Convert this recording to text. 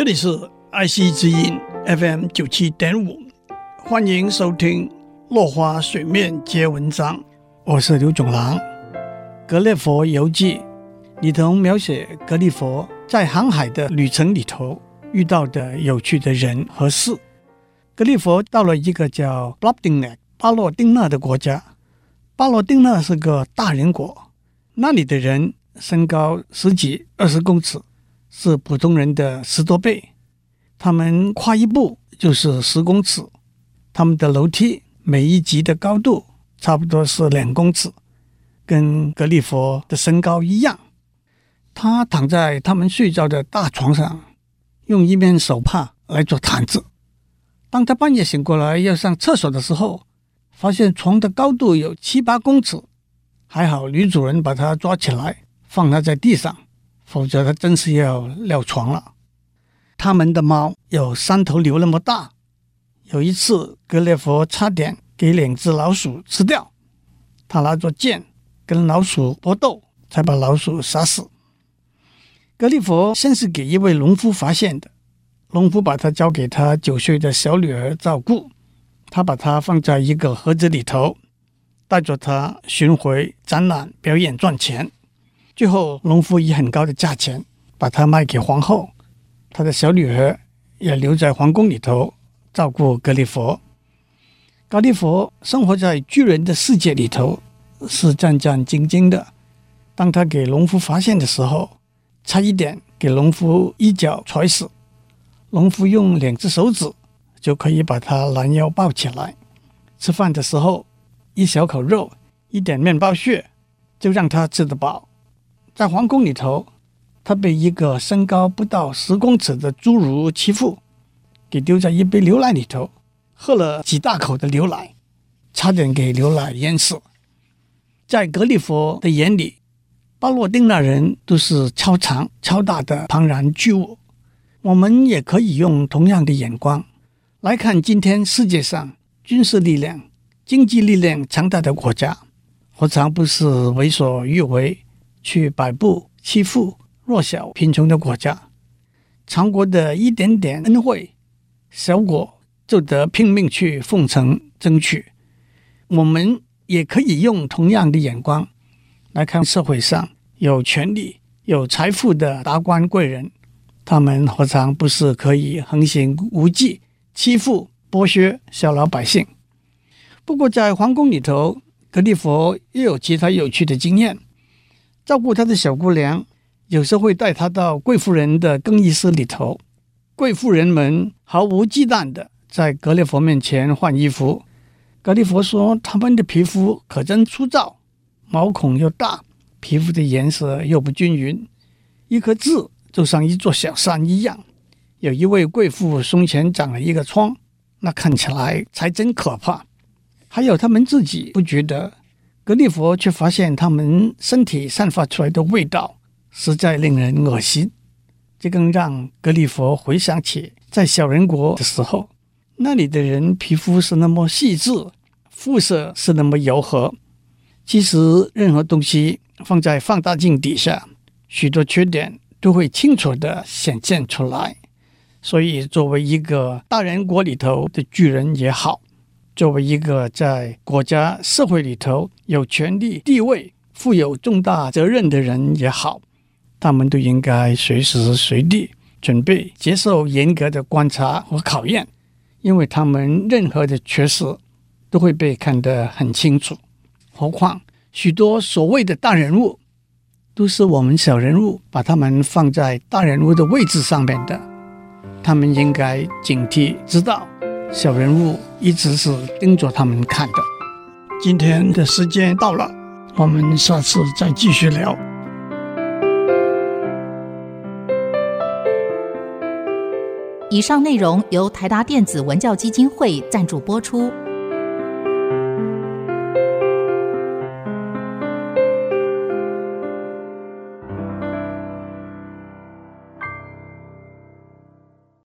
这里是 IC 之音 FM 97.5， 欢迎收听落花水面皆文章，我是刘炯朗。格列佛游记里头描写格列佛在航海的旅程里头遇到的有趣的人和事。格列佛到了一个叫巴洛丁纳的国家。巴洛丁纳是个大人国，那里的人身高10几20公尺，是普通人的10多倍。他们跨一步就是10公尺，他们的楼梯每一级的高度差不多是2公尺，跟格列佛的身高一样。他躺在他们睡觉的大床上，用一面手帕来做毯子。当他半夜醒过来要上厕所的时候，发现床的高度有7-8公尺，还好女主人把他抓起来放他在地上，否则他真是要尿床了。他们的猫有3头牛那么大，有一次格列佛差点给2只老鼠吃掉，他拿着剑跟老鼠搏斗，才把老鼠杀死。格列佛先是给一位农夫发现的，农夫把他交给他9岁的小女儿照顾，他把它放在一个盒子里头，带着它巡回展览表演赚钱。最后农夫以很高的价钱把它卖给皇后，他的小女儿也留在皇宫里头照顾格列佛。格列佛生活在巨人的世界里头，是战战兢兢的。当他给农夫发现的时候，差一点给农夫一脚踹死。农夫用2只手指就可以把它拦腰抱起来。吃饭的时候，一小口肉，一点面包屑，就让它吃得饱。在皇宫里头，他被一个身高不到10公尺的侏儒欺负，给丢在一杯牛奶里头，喝了几大口的牛奶，差点给牛奶淹死。在格列佛的眼里，巴洛丁纳人都是超长超大的庞然巨物。我们也可以用同样的眼光来看今天世界上军事力量、经济力量强大的国家，何尝不是为所欲为，去摆布欺负弱小贫穷的国家。强国的一点点恩惠，小国就得拼命去奉承争取。我们也可以用同样的眼光来看社会上有权力有财富的达官贵人，他们何尝不是可以横行无忌，欺负剥削小老百姓。不过在皇宫里头，格列佛也有其他有趣的经验。照顾他的小姑娘有时候会带她到贵妇人的更衣室里头，贵妇人们毫无忌惮的在格列佛面前换衣服。格列佛说他们的皮肤可真粗糙，毛孔又大，皮肤的颜色又不均匀，一颗痣就像一座小山一样。有一位贵妇胸前长了一个疮，那看起来才真可怕。还有他们自己不觉得，格列佛却发现他们身体散发出来的味道实在令人恶心。这更让格列佛回想起在小人国的时候，那里的人皮肤是那么细致，肤色是那么柔和。其实任何东西放在放大镜底下，许多缺点都会清楚地显现出来。所以作为一个大人国里头的巨人也好，作为一个在国家社会里头有权力地位、负有重大责任的人也好，他们都应该随时随地准备接受严格的观察和考验，因为他们任何的缺失都会被看得很清楚。何况许多所谓的大人物都是我们小人物把他们放在大人物的位置上面的，他们应该警惕，知道小人物一直是盯着他们看的。今天的时间到了，我们下次再继续聊。以上内容由台达电子文教基金会赞助播出。